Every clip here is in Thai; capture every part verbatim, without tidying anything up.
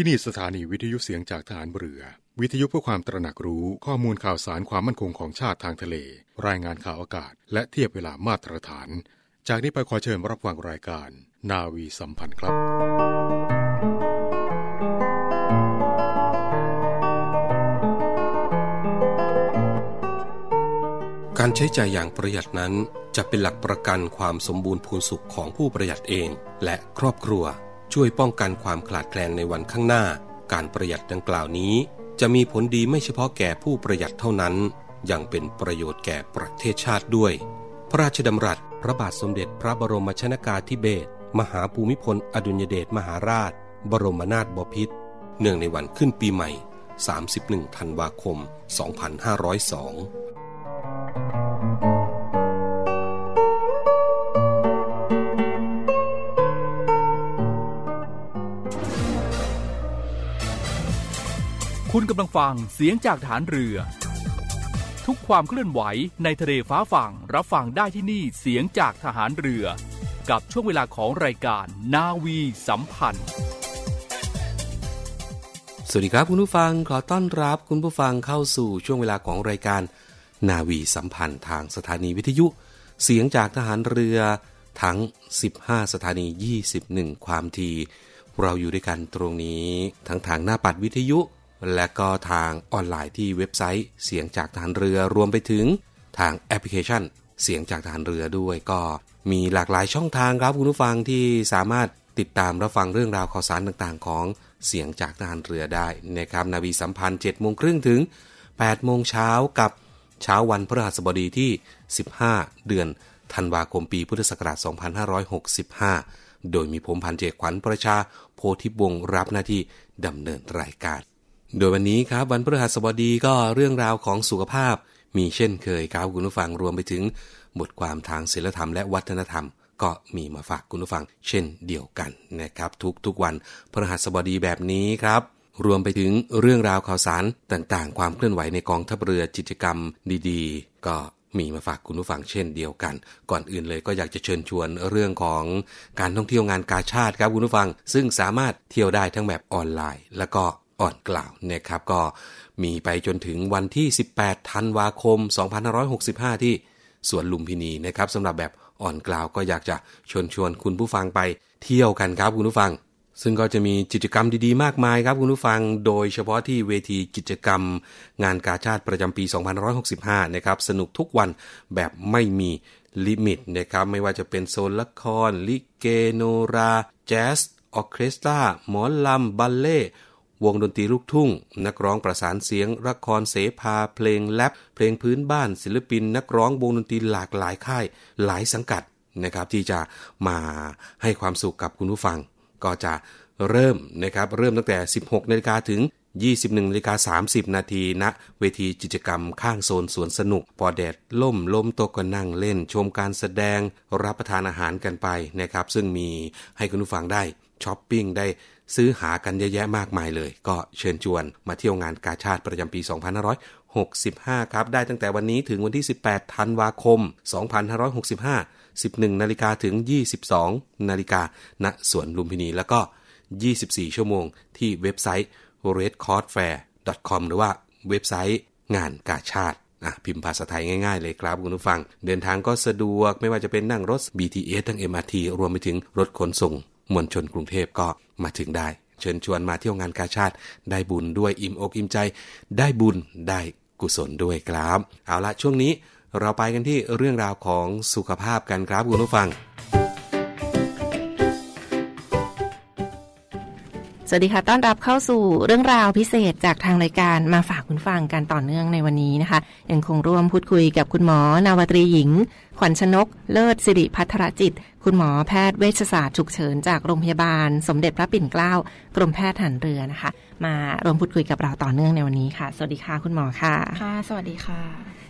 ที่นี่สถานีวิทยุเสียงจากทหารเรือวิทยุเพื่อความตระหนักรู้ข้อมูลข่าวสารความมั่นคงของชาติทางทะเลรายงานข่าวอากาศและเทียบเวลามาตรฐานจากนี้ไปขอเชิญรับฟังรายการนาวีสัมพันธ์ครับการใช้จ่ายอย่างประหยัดนั้นจะเป็นหลักประกันความสมบูรณ์พูนสุขของผู้ประหยัดเองและครอบครัวช่วยป้องกันความขาดแคลนในวันข้างหน้าการประหยัดดังกล่าวนี้จะมีผลดีไม่เฉพาะแก่ผู้ประหยัดเท่านั้นยังเป็นประโยชน์แก่ประเทศชาติด้วยพระราชดำรัสพระบาทสมเด็จพระบรมชนกาธิเบศรมหาภูมิพลอดุลยเดชมหาราชบรมนาถบพิตรเนื่องในวันขึ้นปีใหม่สามสิบเอ็ดธันวาคมสองพันห้าร้อยสองคุณกำลังฟังเสียงจากฐานเรือทุกความเคลื่อนไหวในทะเลฟ้าฝั่งรับฟังได้ที่นี่เสียงจากทหารเรือกับช่วงเวลาของรายการนาวีสัมพันธ์สวัสดีครับคุณผู้ฟังขอต้อนรับคุณผู้ฟังเข้าสู่ช่วงเวลาของรายการนาวีสัมพันธ์ทางสถานีวิทยุเสียงจากทหารเรือทั้งสิบห้าสถานียี่สิบเอ็ดความถี่เราอยู่ด้วยกันตรงนี้ทั้งทางหน้าปัดวิทยุและก็ทางออนไลน์ที่เว็บไซต์เสียงจากทหารเรือรวมไปถึงทางแอปพลิเคชันเสียงจากทหารเรือด้วยก็มีหลากหลายช่องทางครับคุณผู้ฟังที่สามารถติดตามรับฟังเรื่องราวข่าวสารต่างๆของเสียงจากทหารเรือได้นะครับนาวีสัมพันธ์ เจ็ดโมงครึ่ง ถึง แปดโมงเช้ากับเช้าวันพฤหัสบดีที่สิบห้าเดือนธันวาคมปีพุทธศักราชสองพันห้าร้อยหกสิบห้าโดยมีผมพันเจขวัญประชาโพธิวงศ์รับหน้าที่ดำเนินรายการโดยวันนี้ครับวันพฤหัสบดีก็เรื่องราวของสุขภาพมีเช่นเคยครับคุณผู้ฟังรวมไปถึงบทความทางศิลธรรมและวัฒนธรรมก็มีมาฝากคุณผู้ฟังเช่นเดียวกันนะครับทุกๆวันพฤหัสบดีแบบนี้ครับรวมไปถึงเรื่องราวข่าวสารต่างๆความเคลื่อนไหวในกองทัพเรือกิจกรรมดีๆก็มีมาฝากคุณผู้ฟังเช่นเดียวกันก่อนอื่นเลยก็อยากจะเชิญชวนเรื่องของการท่องเที่ยวงานกาชาดครับคุณผู้ฟังซึ่งสามารถเที่ยวได้ทั้งแบบออนไลน์แล้วก็ออนกล่าวนะครับก็มีไปจนถึงวันที่สิบแปดธันวาคมสองพันห้าร้อยหกสิบห้าที่สวนลุมพินีนะครับสำหรับแบบออนกล่าวก็อยากจะชวนชวนคุณผู้ฟังไปเที่ยวกันครับคุณผู้ฟังซึ่งก็จะมีกิจกรรมดีๆมากมายครับคุณผู้ฟังโดยเฉพาะที่เวทีกิจกรรมงานกาชาดประจำปีสองพันห้าร้อยหกสิบห้านะครับสนุกทุกวันแบบไม่มีลิมิตนะครับไม่ว่าจะเป็นโซนละครลิเกโนราแจ๊สออร์เคสตราหมอลำบัลเล่วงดนตรีลูกทุ่งนักร้องประสานเสียงละครเสภาเพลงแรปเพลงพื้นบ้านศิลปินนักร้องวงดนตรีหลากหลายค่ายหลายสังกัดนะครับที่จะมาให้ความสุขกับคุณผู้ฟังก็จะเริ่มนะครับเริ่มตั้งแต่ สิบหกนาฬิกา นถึง ยี่สิบเอ็ดนาฬิกาสามสิบนาที นณเวทีกิจกรรมข้างโซนสวนสนุกพอแดดล่มลมตกก็นั่งเล่นชมการแสดงรับประทานอาหารกันไปนะครับซึ่งมีให้คุณผู้ฟังได้ช้อปปิ้งได้ซื้อหากันเยอะแยะมากมายเลยก็เชิญชวนมาเที่ยวงานกาชาดประจำปีสองพันห้าร้อยหกสิบห้าครับได้ตั้งแต่วันนี้ถึงวันที่สิบแปดธันวาคมสองพันห้าร้อยหกสิบห้า สิบเอ็ดนาฬิกาถึงยี่สิบสองนาฬิกาณสวนลุมพินีแล้วก็ยี่สิบสี่ชั่วโมงที่เว็บไซต์ เรดคอร์สแฟร์ ดอท คอม หรือว่าเว็บไซต์งานกาชาดอ่ะพิมพ์ภาษาไทยง่ายๆเลยครับคุณผู้ฟังเดินทางก็สะดวกไม่ว่าจะเป็นนั่งรถ บี ที เอส ทั้ง เอ็ม อาร์ ที รวมไปถึงรถขนส่งมวลชนกรุงเทพก็มาถึงได้เชิญชวนมาเที่ยวงานกาชาดได้บุญด้วยอิ่มอกอิ่มใจได้บุญได้กุศลด้วยครับเอาละช่วงนี้เราไปกันที่เรื่องราวของสุขภาพกันครับคุณผู้ฟังสวัสดีค่ะต้อนรับเข้าสู่เรื่องราวพิเศษจากทางรายการมาฝากคุณฟังกันต่อเนื่องในวันนี้นะคะยังคงร่วมพูดคุยกับคุณหมอนาวตรีหญิงขวัญชนกเลิศสิริภัทรจิตคุณหมอแพทย์เวชศาสตร์ฉุกเฉินจากโรงพยาบาลสมเด็จพระปิ่นเกล้ากรมแพทย์ทหารเรือนะคะมาร่วมพูดคุยกับเราต่อเนื่องในวันนี้ค่ะสวัสดีค่ะคุณหมอค่ะค่ะสวัสดีค่ะ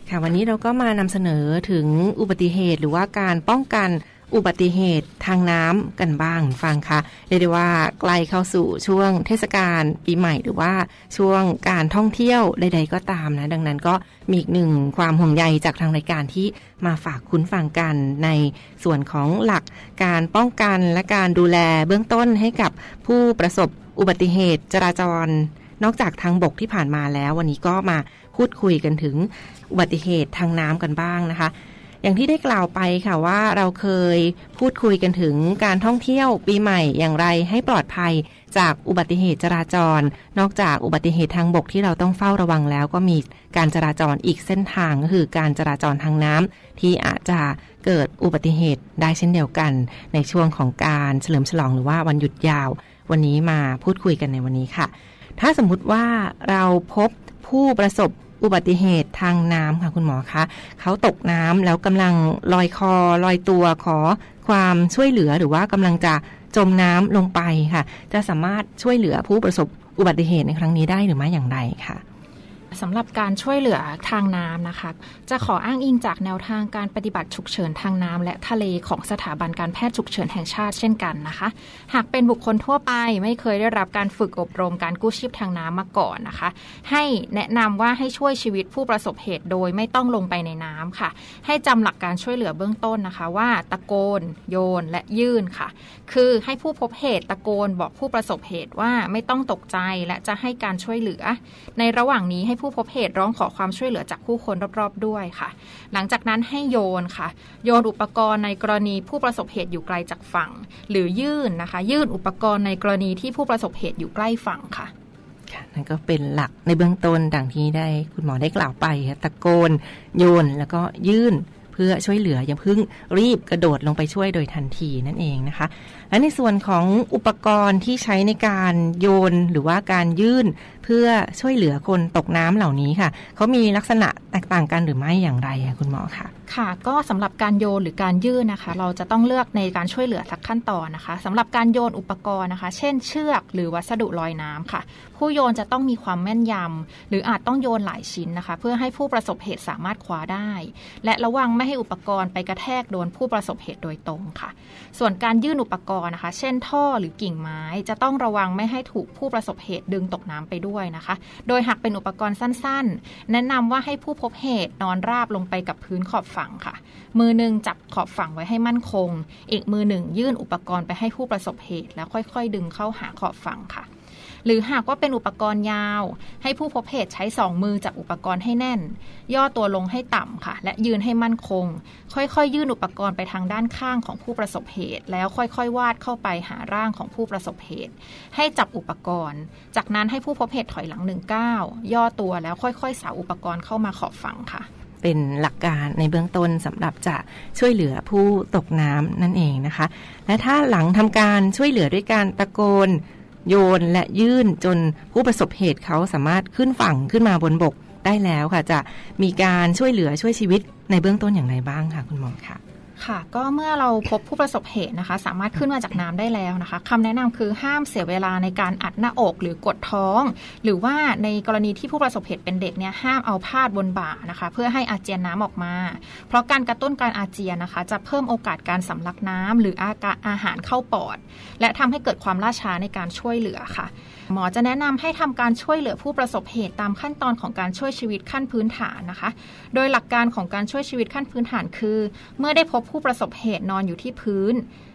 ค่ะวันนี้เราก็มานำเสนอถึงอุบัติเหตุหรือว่าการป้องกันอุบัติเหตุทางน้ำกันบ้างฟังค่ะเรียกได้ว่าใกล้เข้าสู่ช่วงเทศกาลปีใหม่หรือว่าช่วงการท่องเที่ยวใดๆก็ตามนะดังนั้นก็มีอีกหนึ่งความห่วงใยจากทางรายการที่มาฝากคุณฟังกันในส่วนของหลักการป้องกันและการดูแลเบื้องต้นให้กับผู้ประสบ อุบัติเหตุจราจรนอกจากทางบกที่ผ่านมาแล้ววันนี้ก็มาพูดคุยกันถึงอุบัติเหตุทางน้ำกันบ้างนะคะอย่างที่ได้กล่าวไปค่ะว่าเราเคยพูดคุยกันถึงการท่องเที่ยวปีใหม่อย่างไรให้ปลอดภัยจากอุบัติเหตุจราจรนอกจากอุบัติเหตุทางบกที่เราต้องเฝ้าระวังแล้วก็มีการจราจรอีกเส้นทางก็คือการจราจรทางน้ำที่อาจจะเกิดอุบัติเหตุได้เช่นเดียวกันในช่วงของการเฉลิมฉลองหรือว่าวันหยุดยาววันนี้มาพูดคุยกันในวันนี้ค่ะถ้าสมมุติว่าเราพบผู้ประสบอุบัติเหตุทางน้ำค่ะคุณหมอคะเขาตกน้ำแล้วกำลังลอยคอลอยตัวขอความช่วยเหลือหรือว่ากำลังจะจมน้ำลงไปค่ะจะสามารถช่วยเหลือผู้ประสบอุบัติเหตุในครั้งนี้ได้หรือไม่อย่างไรค่ะสำหรับการช่วยเหลือทางน้ำนะคะจะขออ้างอิงจากแนวทางการปฏิบัติฉุกเฉินทางน้ำและทะเลของสถาบันการแพทย์ฉุกเฉินแห่งชาติเช่นกันนะคะหากเป็นบุคคลทั่วไปไม่เคยได้รับการฝึกอบรมการกู้ชีพทางน้ำมาก่อนนะคะให้แนะนำว่าให้ช่วยชีวิตผู้ประสบเหตุโดยไม่ต้องลงไปในน้ำค่ะให้จำหลักการช่วยเหลือเบื้องต้นนะคะว่าตะโกนโยนและยื่นค่ะคือให้ผู้พบเหตุตะโกนบอกผู้ประสบเหตุว่าไม่ต้องตกใจและจะให้การช่วยเหลือในระหว่างนี้ให้ผู้พบเหตุร้องขอความช่วยเหลือจากผู้คนรอบๆด้วยค่ะหลังจากนั้นให้โยนค่ะโยนอุปกรณ์ในกรณีผู้ประสบเหตุอยู่ไกลจากฝั่งหรือยื่นนะคะยื่นอุปกรณ์ในกรณีที่ผู้ประสบเหตุอยู่ใกล้ฝั่งค่ะนั่นก็เป็นหลักในเบื้องต้นดังที่ได้คุณหมอได้กล่าวไปตะโกนโยนแล้วก็ยื่นเพื่อช่วยเหลืออย่าเพิ่งรีบกระโดดลงไปช่วยโดยทันทีนั่นเองนะคะและในส่วนของอุปกรณ์ที่ใช้ในการโยนหรือว่าการยื่นเพื่อช่วยเหลือคนตกน้ำเหล่านี้ค่ะเขามีลักษณะแตกต่างกันหรือไม่อย่างไรคะคุณหมอคะค่ะก็สำหรับการโยนหรือการยื่นนะคะเราจะต้องเลือกในการช่วยเหลือสักขั้นตอนนะคะสำหรับการโยนอุปกรณ์นะคะเช่นเชือกหรือวัสดุลอยน้ำค่ะผู้โยนจะต้องมีความแม่นยำหรืออาจต้องโยนหลายชิ้นนะคะเพื่อให้ผู้ประสบเหตุสามารถคว้าได้และระวังไม่ให้อุปกรณ์ไปกระแทกโดนผู้ประสบเหตุโดยตรงค่ะส่วนการยื่นอุปกรณ์นะคะเช่นท่อหรือกิ่งไม้จะต้องระวังไม่ให้ถูกผู้ประสบเหตุดึงตกน้ำไปด้วยนะคะโดยหากเป็นอุปกรณ์สั้นๆแนะนำว่าให้ผู้พบเหตุนอนราบลงไปกับพื้นขอบฝั่งค่ะมือหนึ่งจับขอบฝั่งไว้ให้มั่นคงอีกมือหนึ่งยื่นอุปกรณ์ไปให้ผู้ประสบเหตุแล้วค่อยๆดึงเข้าหาขอบฝั่งค่ะหรือหากว่าเป็นอุปกรณ์ยาวให้ผู้พบเหตุใช้สองมือจับอุปกรณ์ให้แน่นย่อตัวลงให้ต่ำค่ะและยืนให้มั่นคงค่อยๆยื่นอุปกรณ์ไปทางด้านข้างของผู้ประสบเหตุแล้วค่อยๆวาดเข้าไปหาร่างของผู้ประสบเหตุให้จับอุปกรณ์จากนั้นให้ผู้พบเหตุถอยหลังหนึ่งก้าวย่อตัวแล้วค่อยๆสาวอุปกรณ์เข้ามาขอบฝั่งค่ะเป็นหลักการในเบื้องต้นสำหรับจะช่วยเหลือผู้ตกน้ำนั่นเองนะคะและถ้าหลังทำการช่วยเหลือด้วยการตะโกนโยนและยื่นจนผู้ประสบเหตุเขาสามารถขึ้นฝั่งขึ้นมาบนบกได้แล้วค่ะจะมีการช่วยเหลือช่วยชีวิตในเบื้องต้นอย่างไรบ้างค่ะคุณหมอค่ะค่ะก็เมื่อเราพบผู้ประสบเหตุนะคะสามารถขึ้นมาจากน้ำได้แล้วนะคะคำแนะนำคือห้ามเสียเวลาในการอัดหน้าอกหรือกดท้องหรือว่าในกรณีที่ผู้ประสบเหตุเป็นเด็กเนี่ยห้ามเอาพาดบนบ่านะคะเพื่อให้อาเจียนน้ำออกมาเพราะการกระตุ้นการอาเจียนนะคะจะเพิ่มโอกาสการสำลักน้ำหรืออาหารเข้าปอดและทำให้เกิดความล่าช้าในการช่วยเหลือค่ะหมอจะแนะนำให้ทำการช่วยเหลือผู้ประสบเหตุตามขั้นตอนของการช่วยชีวิตขั้นพื้นฐานนะคะโดยหลักการของการช่วยชีวิตขั้นพื้นฐานคือเมื่อได้พบผู้ประสบเหตุนอนอยู่ที่พื้น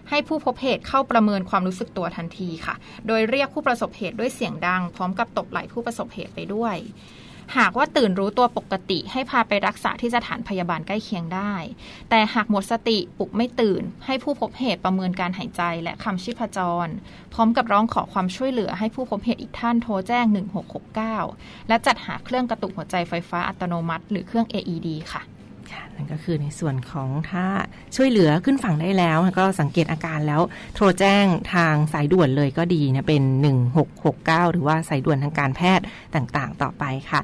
ให้ผู้พบเหตุเข้าประเมินความรู้สึกตัวทันทีค่ะโดยเรียกผู้ประสบเหตุด้วยเสียงดังพร้อมกับตบไหล่ผู้ประสบเหตุไปด้วยหากว่าตื่นรู้ตัวปกติให้พาไปรักษาที่สถานพยาบาลใกล้เคียงได้แต่หากหมดสติปลุกไม่ตื่นให้ผู้พบเหตุประเมินการหายใจและคำชีพจรพร้อมกับร้องขอความช่วยเหลือให้ผู้พบเหตุอีกท่านโทรแจ้งหนึ่งหกหกเก้าและจัดหาเครื่องกระตุกหัวใจไฟฟ้าอัตโนมัติหรือเครื่อง เอ อี ดี ค่ะนั่นก็คือในส่วนของถ้าช่วยเหลือขึ้นฝั่งได้แล้วก็สังเกตอาการแล้วโทรแจ้งทางสายด่วนเลยก็ดีนะเป็นหนึ่งหกหกเก้าหรือว่าสายด่วนทางการแพทย์ต่างๆต่อไปค่ะ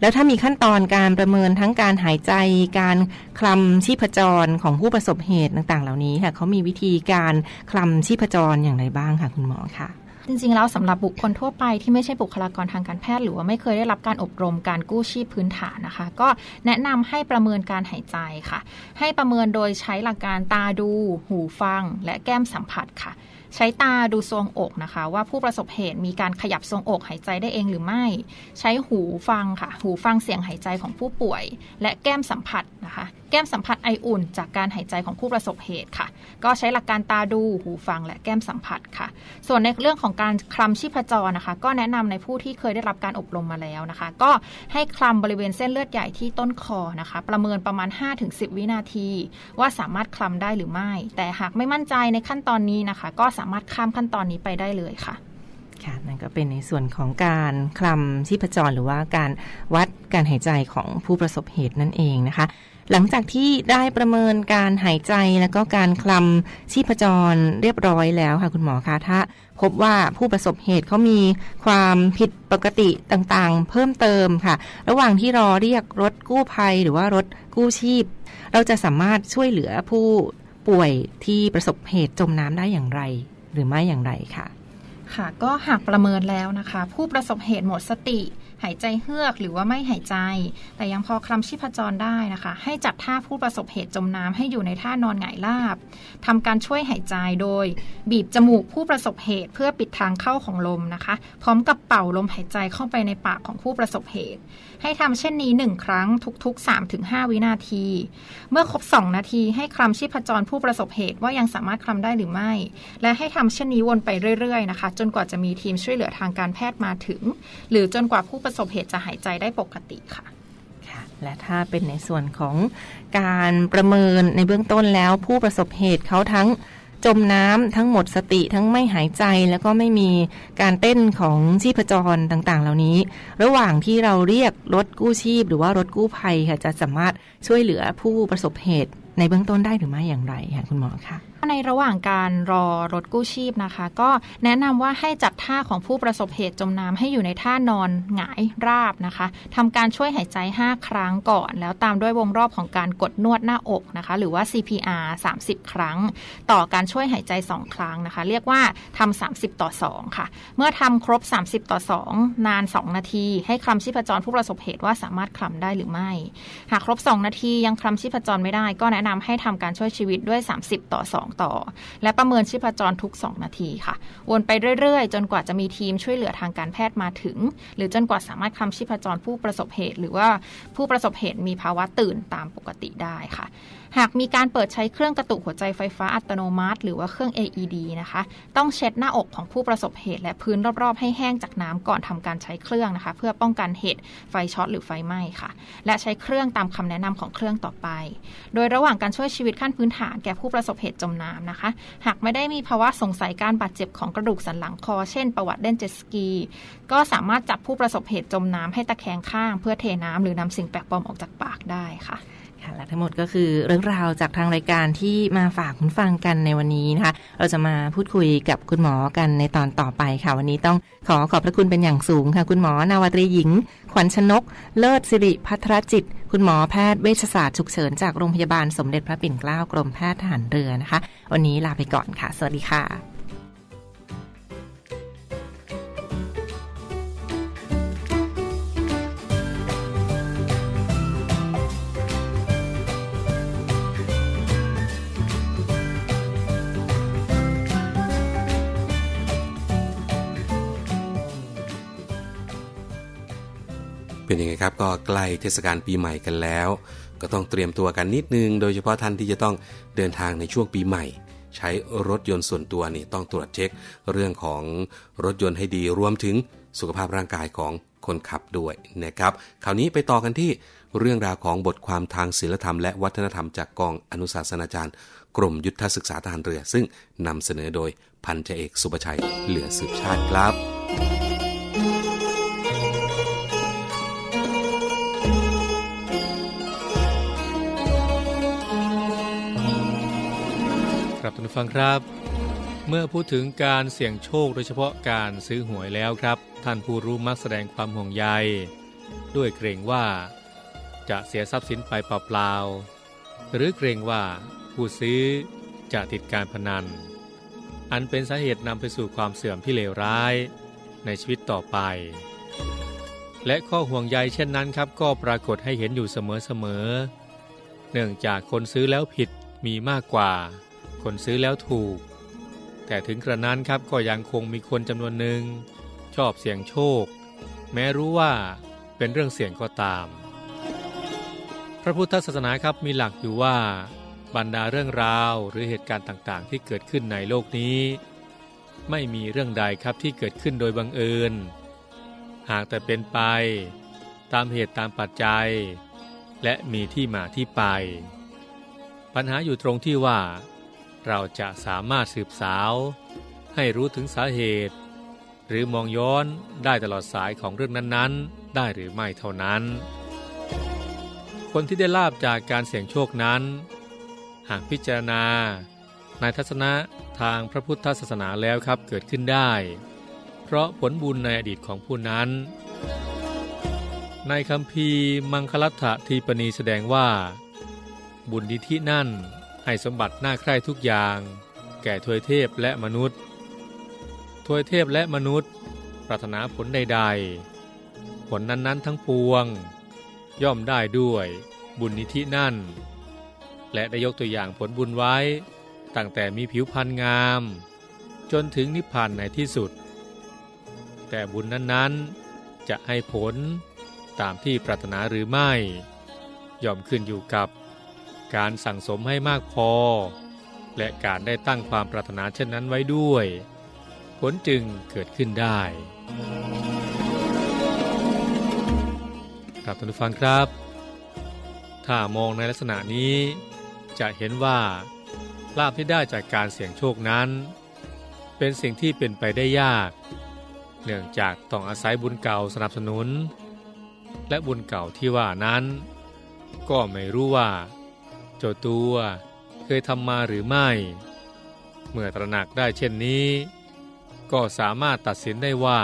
แล้วถ้ามีขั้นตอนการประเมินทั้งการหายใจการคลำชีพจรของผู้ประสบเหตุต่างๆเหล่านี้ค่ะเขามีวิธีการคลำชีพจรอย่างไรบ้างค่ะคุณหมอค่ะจริงๆแล้วสำหรับบุคคลทั่วไปที่ไม่ใช่บุคลากรทางการแพทย์หรือว่าไม่เคยได้รับการอบรมการกู้ชีพพื้นฐานนะคะก็แนะนำให้ประเมินการหายใจค่ะให้ประเมินโดยใช้หลักการตาดูหูฟังและแก้มสัมผัสค่ะ ใช้ตาดูทรวงอกนะคะว่าผู้ประสบเหตุมีการขยับทรวงอกหายใจได้เองหรือไม่ใช้หูฟังค่ะหูฟังเสียงหายใจของผู้ป่วยและแก้มสัมผัสนะคะแก้มสัมผัสไออุ่นจากการหายใจของผู้ประสบเหตุค่ะก็ใช้หลักการตาดูหูฟังและแก้มสัมผัสค่ะส่วนในเรื่องของการคลำชีพจรนะคะก็แนะนำในผู้ที่เคยได้รับการอบรมมาแล้วนะคะก็ให้คลำบริเวณเส้นเลือดใหญ่ที่ต้นคอนะคะประเมินประมาณ ห้าถึงสิบ วินาทีว่าสามารถคลำได้หรือไม่แต่หากไม่มั่นใจในขั้นตอนนี้นะคะก็สามารถข้ามขั้นตอนนี้ไปได้เลยค่ะค่ะนั่นก็เป็นในส่วนของการคลำชีพจรหรือว่าการวัดการหายใจของผู้ประสบเหตุนั่นเองนะคะหลังจากที่ได้ประเมินการหายใจแล้วก็การคลำชีพจรเรียบร้อยแล้วค่ะคุณหมอคะถ้าพบว่าผู้ประสบเหตุเขามีความผิดปกติต่างๆเพิ่มเติมค่ะระหว่างที่รอเรียกรถกู้ภัยหรือว่ารถกู้ชีพเราจะสามารถช่วยเหลือผู้ป่วยที่ประสบเหตุจมน้ำได้อย่างไรหรือไม่อย่างไรค่ะค่ะก็หากประเมินแล้วนะคะผู้ประสบเหตุหมดสติหายใจเฮือกหรือว่าไม่หายใจแต่ยังพอคลำชีพจรได้นะคะให้จัดท่าผู้ประสบเหตุจมน้ำให้อยู่ในท่านอนหงายราบทำการช่วยหายใจโดยบีบจมูกผู้ประสบเหตุเพื่อปิดทางเข้าของลมนะคะพร้อมกับเป่าลมหายใจเข้าไปในปากของผู้ประสบเหตุให้ทำเช่นนี้หนึ่งครั้งทุกๆ สามถึงห้า วินาทีเมื่อครบสองนาทีให้คลำชีพจรผู้ประสบเหตุว่ายังสามารถคลำได้หรือไม่และให้ทำเช่นนี้วนไปเรื่อยๆนะคะจนกว่าจะมีทีมช่วยเหลือทางการแพทย์มาถึงหรือจนกว่าผู้ประสบเหตุจะหายใจได้ปกติค่ะค่ะและถ้าเป็นในส่วนของการประเมินในเบื้องต้นแล้วผู้ประสบเหตุเขาทั้งจมน้ำทั้งหมดสติทั้งไม่หายใจแล้วก็ไม่มีการเต้นของชีพจรต่างๆเหล่านี้ระหว่างที่เราเรียกรถกู้ชีพหรือว่ารถกู้ภัยค่ะจะสามารถช่วยเหลือผู้ประสบเหตุในเบื้องต้นได้หรือไม่อย่างไรค่ะคุณหมอคะในระหว่างการรอรถกู้ชีพนะคะก็แนะนำว่าให้จัดท่าของผู้ประสบเหตุจมน้ำให้อยู่ในท่านอนหงายราบนะคะทำการช่วยหายใจห้าครั้งก่อนแล้วตามด้วยวงรอบของการกดนวดหน้าอกนะคะหรือว่า ซี พี อาร์ สามสิบ ครั้งต่อการช่วยหายใจสองครั้งนะคะเรียกว่าทำสามสิบต่อสองค่ะเมื่อทำครบสามสิบต่อสองนานสองนาทีให้คลำชีพจรผู้ประสบเหตุว่าสามารถคลำได้หรือไม่หากครบสองนาทียังคลำชีพจรไม่ได้ก็แนะนำให้ทำการช่วยชีวิตด้วยสามสิบต่อสองต่อและประเมินชีพจรทุกสองนาทีค่ะวนไปเรื่อยๆจนกว่าจะมีทีมช่วยเหลือทางการแพทย์มาถึงหรือจนกว่าสามารถคลำชีพจรผู้ประสบเหตุหรือว่าผู้ประสบเหตุมีภาวะตื่นตามปกติได้ค่ะหากมีการเปิดใช้เครื่องกระตุกหัวใจไฟฟ้าอัตโนมัติหรือว่าเครื่อง เอ อี ดี นะคะต้องเช็ดหน้าอกของผู้ประสบเหตุและพื้นรอบๆให้แห้งจากน้ำก่อนทำการใช้เครื่องนะคะเพื่อป้องกันเหตุไฟช็อตหรือไฟไหม้ค่ะและใช้เครื่องตามคำแนะนำของเครื่องต่อไปโดยระหว่างการช่วยชีวิตขั้นพื้นฐานแก่ผู้ประสบเหตุจมน้ำนะคะหากไม่ได้มีภาวะสงสัยการบาดเจ็บของกระดูกสันหลังคอเช่นประวัติเล่นเจ็ตสกีก็สามารถจับผู้ประสบเหตุจมน้ำให้ตะแคงข้างเพื่อเทน้ำหรือนำสิ่งแปลกปลอมออกจากปากได้ค่ะและทั้งหมดก็คือเรื่องราวจากทางรายการที่มาฝากคุณฟังกันในวันนี้นะคะเราจะมาพูดคุยกับคุณหมอกันในตอนต่อไปค่ะวันนี้ต้องขอขอบพระคุณเป็นอย่างสูงค่ะคุณหมอนาวตรีหญิงขวัญชนกเลิศสิริภัทรจิตคุณหมอแพทย์เวชศาสตร์ฉุกเฉินจากโรงพยาบาลสมเด็จพระปิ่นเกล้ากรมแพทย์ทหารเรือนะคะวันนี้ลาไปก่อนค่ะสวัสดีค่ะเป็นยังไงครับก็ใกล้เทศกาลปีใหม่กันแล้วก็ต้องเตรียมตัวกันนิดนึงโดยเฉพาะท่านที่จะต้องเดินทางในช่วงปีใหม่ใช้รถยนต์ส่วนตัวนี่ต้องตรวจเช็คเรื่องของรถยนต์ให้ดีรวมถึงสุขภาพร่างกายของคนขับด้วยนะครับคราวนี้ไปต่อกันที่เรื่องราวของบทความทางศิลธรรมและวัฒนธรรมจากกองอนุศาสนาจารย์กรมยุทธศึกษาทหารเรือซึ่งนำเสนอโดยพันจ่าเอกสุภชัยเหลือสืบชาติครับครับท่านผู้ฟังครับเมื่อพูดถึงการเสี่ยงโชคโดยเฉพาะการซื้อหวยแล้วครับท่านผู้รู้มักแสดงความห่วงใยด้วยเกรงว่าจะเสียทรัพย์สินไปเปล่าๆหรือเกรงว่าผู้ซื้อจะติดการพนันอันเป็นสาเหตุนำไปสู่ความเสื่อมที่เลวร้ายในชีวิตต่อไปและข้อห่วงใยเช่นนั้นครับก็ปรากฏให้เห็นอยู่เสมอๆเนื่องจากคนซื้อแล้วผิดมีมากกว่าคนซื้อแล้วถูกแต่ แต่ถึงกระนั้นครับก็ยังคงมีคนจำนวนหนึ่งชอบเสี่ยงโชคแม้รู้ว่าเป็นเรื่องเสี่ยงก็ตามพระพุทธศาสนาครับมีหลักอยู่ว่าบรรดาเรื่องราวหรือเหตุการณ์ต่างๆที่เกิดขึ้นในโลกนี้ไม่มีเรื่องใดครับที่เกิดขึ้นโดยบังเอิญหากแต่เป็นไปตามเหตุตามปัจจัยและมีที่มาที่ไปปัญหาอยู่ตรงที่ว่าเราจะสามารถสืบสาวให้รู้ถึงสาเหตุหรือมองย้อนได้ตลอดสายของเรื่องนั้นๆได้หรือไม่เท่านั้นคนที่ได้ลาภจากการเสี่ยงโชคนั้นหากพิจารณาในทัศนะทางพระพุทธศาสนาแล้วครับเกิดขึ้นได้เพราะผลบุญในอดีตของผู้นั้นในคัมภีร์มังคลัฏฐทีปนีแสดงว่าบุญนิธินั่นให้สมบัติน่าใคร่ทุกอย่างแก่ทวยเทพและมนุษย์ทวยเทพและมนุษย์ปรารถนาผลใดๆผลนั้นๆทั้งปวงย่อมได้ด้วยบุญนิธินั่นและได้ยกตัวอย่างผลบุญไว้ตั้งแต่มีผิวพรรณงามจนถึงนิพพานในที่สุดแต่บุญนั้นๆจะให้ผลตามที่ปรารถนาหรือไม่ย่อมขึ้นอยู่กับการสั่งสมให้มากพอและการได้ตั้งความปรารถนาเช่นนั้นไว้ด้วยผลจึงเกิดขึ้นได้ครับท่านผู้ฟังครับถ้ามองในลักษณะนี้จะเห็นว่าลาภที่ได้จากการเสี่ยงโชคนั้นเป็นสิ่งที่เป็นไปได้ยากเนื่องจากต้องอาศัยบุญเก่าสนับสนุนและบุญเก่าที่ว่านั้นก็ไม่รู้ว่าเจ้าตัวเคยทำมาหรือไม่เมื่อตระหนักได้เช่นนี้ก็สามารถตัดสินได้ว่า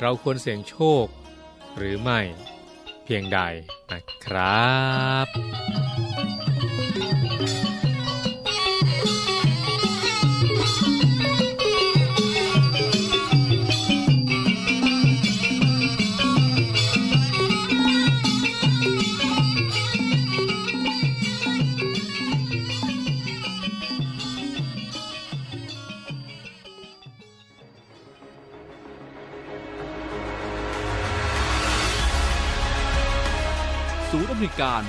เราควรเสี่ยงโชคหรือไม่เพียงใดนะครับการ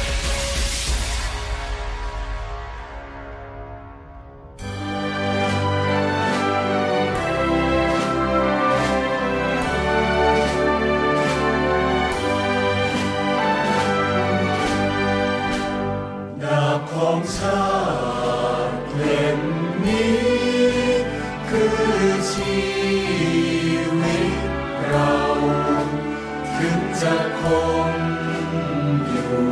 จะคงอยู่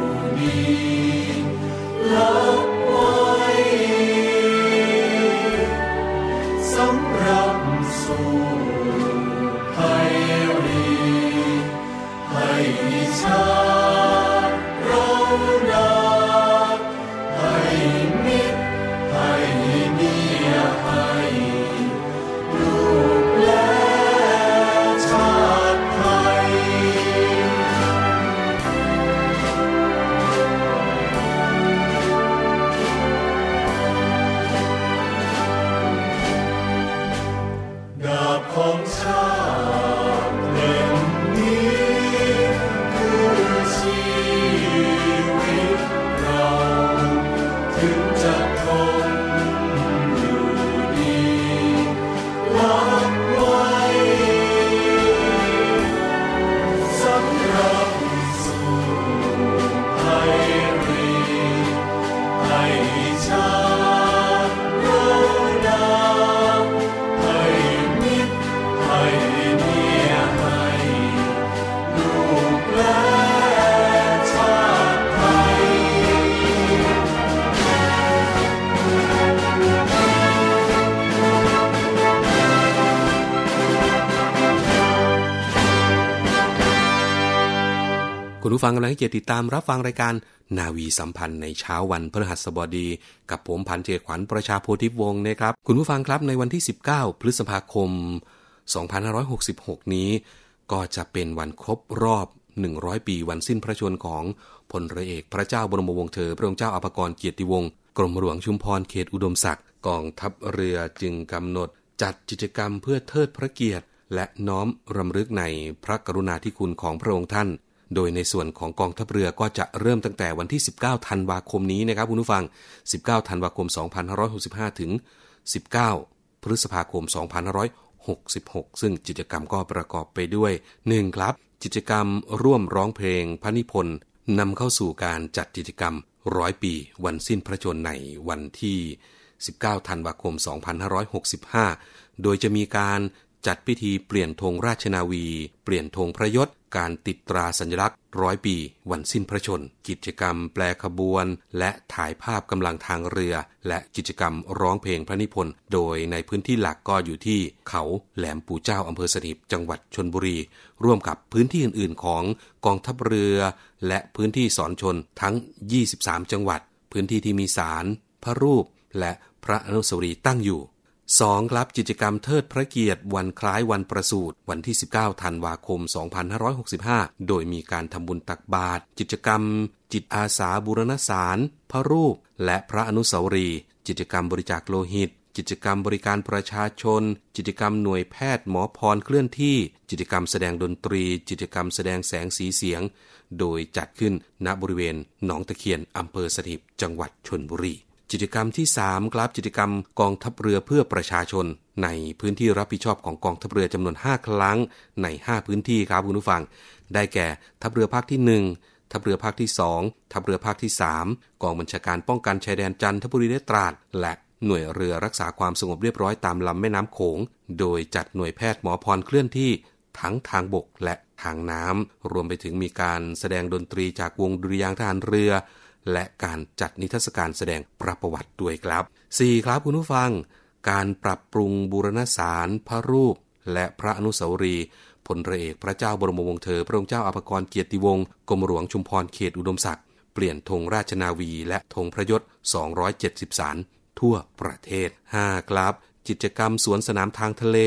คุณผู้ฟังกำลังให้เกียรติติดตามรับฟังรายการนาวีสัมพันธ์ในเช้าวันพฤหัสบดีกับผมพันเจขวัญประชาโพธิวงศ์นะครับคุณผู้ฟังครับในวันที่สิบเก้าพฤษภาคมสองพันห้าร้อยหกสิบหกนี้ก็จะเป็นวันครบรอบหนึ่งร้อยปีวันสิ้นพระชนม์ของพลเรือเอกพระเจ้าบรมวงศ์เธอพระองค์เจ้าอภากรเกียรติวงศ์กรมหลวงชุมพรเขตอุดมศักดิ์กองทัพเรือจึงกำหนดจัดกิจกรรมเพื่อเทิดพระเกียรติและน้อมรำลึกในพระกรุณาธิคุณของพระองค์ท่านโดยในส่วนของกองทัพเรือก็จะเริ่มตั้งแต่วันที่สิบเก้าธันวาคมนี้นะครับคุณผู้ฟังสิบเก้าธันวาคมสองพันห้าร้อยหกสิบห้าถึงสิบเก้าพฤษภาคมสองพันห้าร้อยหกสิบหกซึ่งกิจกรรมก็ประกอบไปด้วยหนึ่งครับกิจกรรมร่วมร้องเพลงพระนิพนธ์นำเข้าสู่การจัดกิจกรรมร้อยปีวันสิ้นพระชนม์ในวันที่สิบเก้าธันวาคมสองพันห้าร้อยหกสิบห้าโดยจะมีการจัดพิธีเปลี่ยนธงราชนาวีเปลี่ยนธงพระยศการติดตราสัญลักษณ์ร้อยปีวันสิ้นพระชนม์กิจกรรมแปลขบวนและถ่ายภาพกำลังทางเรือและกิจกรรมร้องเพลงพระนิพนธ์โดยในพื้นที่หลักก็อยู่ที่เขาแหลมปู่เจ้าอำเภอสถิบจังหวัดชลบุรีร่วมกับพื้นที่อื่นๆของกองทัพเรือและพื้นที่สอนชนทั้งยี่สิบสามจังหวัดพื้นที่ที่มีศาลพระรูปและพระอนุสาวรีย์ตั้งอยู่สองครับกิจกรรมเทิดพระเกียรติวันคล้ายวันประสูติวันที่สิบเก้าธันวาคมสองพันห้าร้อยหกสิบห้าโดยมีการทำบุญตักบาตรกิจกรรมจิตอาสาบูรณสารพระรูปและพระอนุสาวรีย์กิจกรรมบริจาคโลหิตกิจกรรมบริการประชาชนกิจกรรมหน่วยแพทย์หมอพรเคลื่อนที่กิจกรรมแสดงดนตรีกิจกรรมแสดงแสงสีเสียงโดยจัดขึ้นณบริเวณหนองตะเคียนอำเภอสถิบจังหวัดชลบุรีกิจกรรมที่สามครับกิจกรรมกองทัพเรือเพื่อประชาชนในพื้นที่รับผิดชอบของกองทัพเรือจำนวนห้าครั้งในห้าพื้นที่ครับคุณผู้ฟังได้แก่ทัพเรือภาคที่หนึ่งทัพเรือภาคที่สองทัพเรือภาคที่สามกองบัญชาการป้องกันชายแดนจันทบุรีและตราดและหน่วยเรือรักษาความสงบเรียบร้อยตามลำแม่น้ำโขงโดยจัดหน่วยแพทย์หมอพรเคลื่อนที่ทั้งทางบกและทางน้ำรวมไปถึงมีการแสดงดนตรีจากวงดุริยางค์ทหารเรือและการจัดนิทรรศการแสดงพระประวัติด้วยครับสี่ครับคุณผู้ฟังการปรับปรุงบูรณสารพระรูปและพระอนุสาวรีย์พลเรือเอกพระเจ้าบรมวงศ์เธอพระองค์เจ้าอภากรเกียรติวงศ์กรมหลวงชุมพรเขตอุดมศักดิ์เปลี่ยนธงราชนาวีและธงพระยศสองร้อยเจ็ดสิบสารทั่วประเทศห้าครับกิจกรรมสวนสนามทางทะเล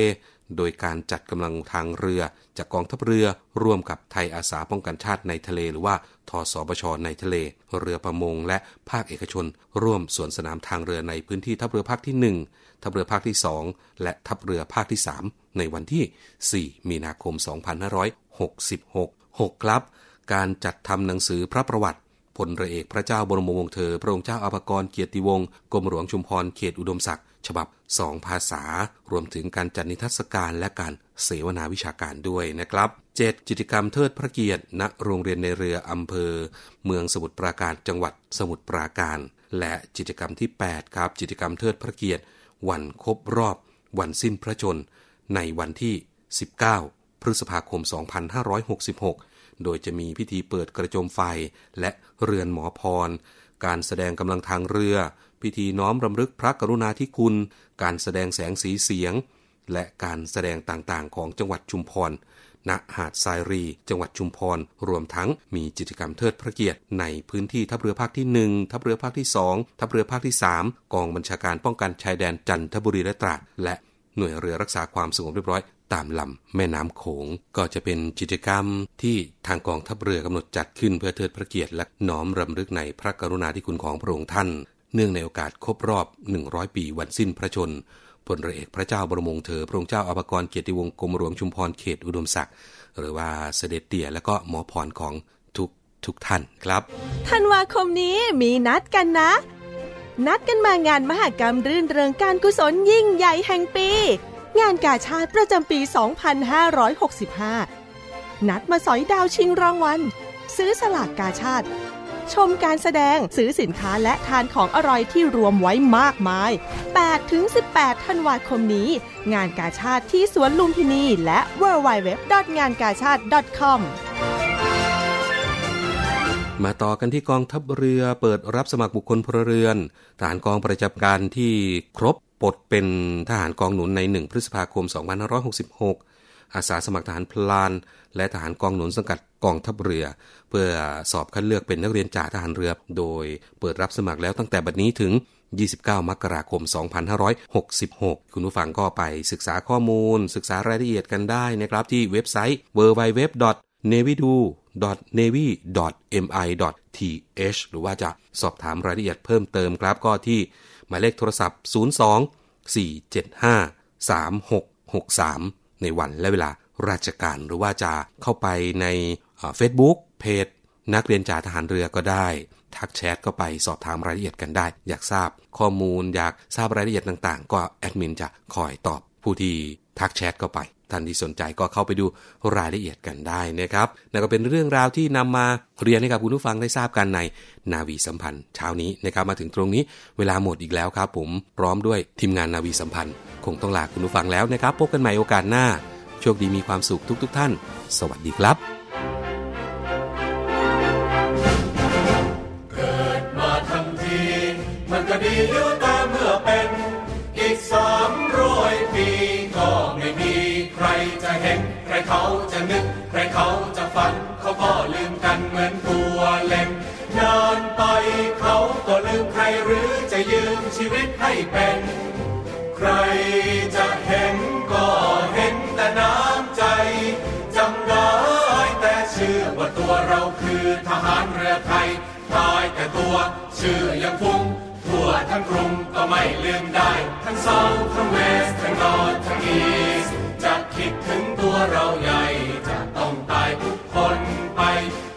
โดยการจัดกำลังทางเรือจากกองทัพเรือร่วมกับไทยอาสาป้องกันชาติในทะเลหรือว่าทสบช.ในทะเลเรือประมงและภาคเอกชนร่วมสวนสนามทางเรือในพื้นที่ทัพเรือภาคที่หนึ่งทัพเรือภาคที่สองและทัพเรือภาคที่สามในวันที่สี่มีนาคมสองพันห้าร้อยหกสิบหก หกครับการจัดทำหนังสือพระประวัติพลเรือเอกพระเจ้าบรมวงศ์เธอพระองค์เจ้าอภากรเกียรติวงศ์กรมหลวงชุมพรเขตอุดมศักดิ์ฉบับสองภาษารวมถึงการจัดนิทรรศการและการเสวนาวิชาการด้วยนะครับเจ็ดกิจกรรมเทิดพระเกียรติณโรงเรียนในเรืออำเภอเมืองสมุทรปราการจังหวัดสมุทรปราการและกิจกรรมที่แปดครับกิจกรรมเทิดพระเกียรติวันครบรอบวันสิ้นพระชนม์ในวันที่สิบเก้าพฤษภาคมสองพันห้าร้อยหกสิบหกโดยจะมีพิธีเปิดกระโจมไฟและเรือนหมอพรการแสดงกำลังทางเรือพิธีน้อมรำลึกพระกรุณาธิคุณการแสดงแสงสีเสียงและการแสดงต่างๆของจังหวัดชุมพรณหาดทรายรีจังหวัดชุมพรรวมทั้งมีกิจกรรมเทิดพระเกียรติในพื้นที่ทัพเรือภาคที่หนึ่งทัพเรือภาคที่สองทัพเรือภาคที่สามกองบัญชาการป้องกันชายแดนจันทบุรีและตราดและหน่วยเรือรักษาความสงบเรียบร้อยตามลำแม่น้ำโขงก็จะเป็นกิจกรรมที่ทางกองทัพเรือกำหนดจัดขึ้นเพื่อเทิดพระเกียรติและน้อมรำลึกในพระกรุณาธิคุณของพระองค์ท่านเนื่องในโอกาสครบรอบหนึ่งร้อยปีวันสิ้นพระชนม์พลเรือเอกพระเจ้าบรมวงศ์เธอพระองค์เจ้าอภากรเกียรติวงศ์กรมหลวงชุมพรเขตอุดมศักดิ์หรือว่าเสด็จเตี่ยและก็หมอพรของทุกทุกท่านครับธันวาคมนี้มีนัดกันนะนัดกันมางานมหกรรมรื่นเริงการกุศลยิ่งใหญ่แห่งปีงานกาชาดประจำปีสองพันห้าร้อยหกสิบห้านัดมาสอยดาวชิงรางวัลซื้อสลากกาชาดชมการแสดงซื้อสินค้าและทานของอร่อยที่รวมไว้มากมาย แปดถึงสิบแปด ธันวาคมนี้งานกาชาดที่สวนลุมพินีและ ดับเบิลยู ดับเบิลยู ดับเบิลยู ดอท งานกาชาด ดอท คอม มาต่อกันที่กองทัพเรือเปิดรับสมัครบุคคลพลเรือนทหารกองประจำการที่ครบปลดเป็นทหารกองหนุนในหนึ่งพฤษภาคมสองพันห้าร้อยหกสิบหกอาสาสมัครทหารพลานและทหารกองหนุนสังกัด กองทัพเรือเพื่อสอบคัดเลือกเป็นนักเรียนจ่าทหารเรือโดยเปิดรับสมัครแล้วตั้งแต่บัดนี้ถึงยี่สิบเก้ามกราคมสองพันห้าร้อยหกสิบหกคุณผู้ฟังก็ไปศึกษาข้อมูลศึกษารายละเอียดกันได้นะครับที่เว็บไซต์ ดับเบิลยู ดับเบิลยู ดับเบิลยู ดอท เนวี่ดู ดอท เนวี่ ดอท เอ็ม ไอ ดอท ที เอช หรือว่าจะสอบถามรายละเอียดเพิ่มเติมครับก็ที่หมายเลขโทรศัพท์ศูนย์สองสี่เจ็ดห้าสามหกหกสามในวันและเวลาราชการหรือว่าจะเข้าไปใน Facebook เพจนักเรียนจ่าทหารเรือก็ได้ทักแชทก็ไปสอบถามรายละเอียดกันได้อยากทราบข้อมูลอยากทราบรายละเอียดต่างๆก็แอดมินจะคอยตอบผู้ที่ทักแชทก็ไปท่านที่สนใจก็เข้าไปดูรายละเอียดกันได้นะครับนั่นก็เป็นเรื่องราวที่นำมาเรียนให้กับคุณผู้ฟังได้ทราบกันในนาวีสัมพันธ์เช้านี้นะครับมาถึงตรงนี้เวลาหมดอีกแล้วครับผมพร้อมด้วยทีมงานนาวีสัมพันธ์คงต้องลาคุณผู้ฟังแล้วนะครับพบกันใหม่โอกาสหน้าโชคดีมีความสุขทุกๆท่านสวัสดีครับดีอยู่แต่เมื่อเป็นอีกสามร้อยปีก็ไม่มีใครจะเห็นใครเขาจะนึกใครเขาจะฝันเขาก็ลืมกันเหมือนตัวเล็กนานไปเขาก็ลืมใครหรือจะยืมชีวิตให้เป็นใครจะเห็นก็เห็นแต่น้ำใจจำได้แต่เชื่อว่าตัวเราคือทหารเรือไทยตายแต่ตัวชื่อยังฟุ้งทั่วทั้งกรุงก็ไม่ลืมได้ทั้งเซาท์ทั้งเวสต์ทั้งนอร์ททั้งอีสต์จะคิดถึงตัวเราใหญ่จะต้องตายทุกคนไป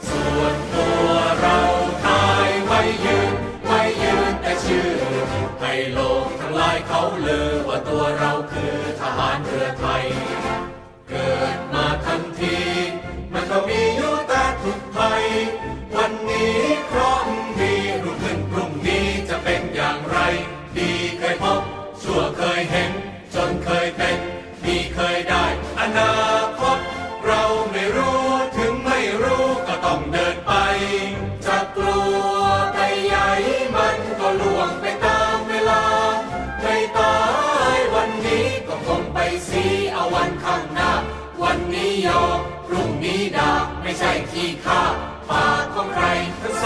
ส่วนตัวเราตายไว้ยืนไว้ยืนแต่ชื่อให้โลกทั้งหลายเขาลือว่าตัวเราคือทหารเรือไทยเกิดมาทันทีมันก็มีอยู่แต่ทุกภัยวันนี้เพราะมีรุ่งขึ้นพรุ่งนี้จะเป็นอย่างไรดีเคยพบชั่วเคยเห็นจนเคยเป็นมีเคยได้อนาคตเราไม่รู้ถึงไม่รู้ก็ต้องเดินไปจะกลัวไปใหญ่มันก็ล่วงไปตามเวลาไม่ตายวันนี้ก็คงไปเสียเอาวันข้างหน้าวันนี้ยอมพรุ่งนี้ดาไม่ใช่ขี้ข้าปากของใครทั้งเซ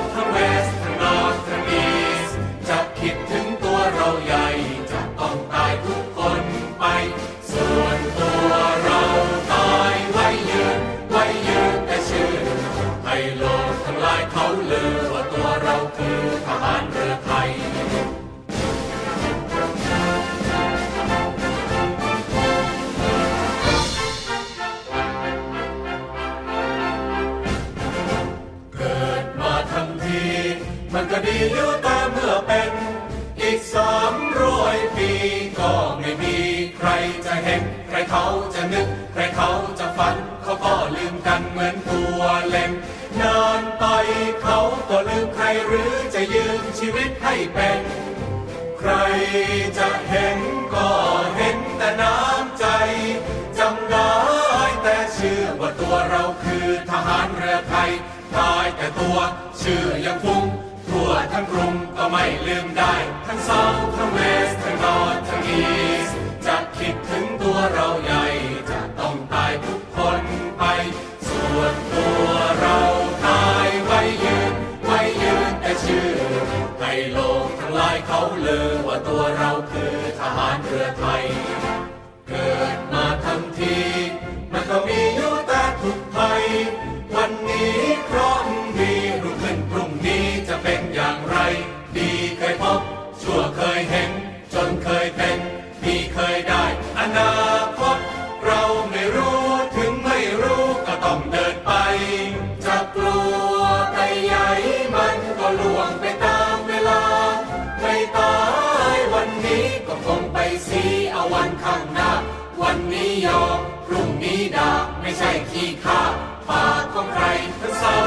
์ทั้งเวสต์ทั้งนอร์ททั้งอีสต์จะคิดถึงตัวเราใหญ่จะต้องตายทุกคนไปส่วนตัวเราตายไว้ยืนไว้ยืนแต่ชื่อให้โลกทั้งหลายเขาลือว่าตัวเราคือทหารเรือไทยมันก็ดีอยู่แต่เมื่อเป็นอีกสามร้อยปีก็ไม่มีใครจะเห็นใครเขาจะนึกใครเขาจะฝันเขาก็ลืมกันเหมือนตัวเล็กนานไปเขาก็ลืมใครหรือจะยืมชีวิตให้เป็นใครจะเห็นก็เห็นแต่น้ำใจจำได้แต่เชื่อว่าตัวเราคือทหารเรือไทยตายแต่ตัวชื่อยังฟุ้งทั่วทั้งกรุงก็ไม่ลืมได้ทั้งเซาท์ทั้งเวสต์ทั้งนอร์ททั้งอีสต์จะคิดถึงตัวเราใหญ่จะต้องตายทุกคนไปส่วนตัวเราตายไว้ยืนไว้ยืนแต่ชื่อให้โลกทั้งหลายเขาลือว่าตัวเราคือทหารเรือไทยเกิดมาทั้งทีมันก็มีอยู่แต่ทุกภัยวันนี้เพราะมีรุ่งขึ้นพรุ่งนี้จะเป็นอย่างไรดีเคยพบชั่วเคยเห็นจนเคยเป็นมีเคยได้อนาคตเราไม่รู้ถึงไม่รู้ก็ต้องเดินไปจะกลัวไปใหญ่มันก็ล่วงไปตามเวลาไม่ตายวันนี้ก็คงไปเสียเอาวันข้างหน้าวันนี้ยอมพรุ่งนี้ดาไม่ใช่ขี้ข้าปากของใครทั้งเศร้า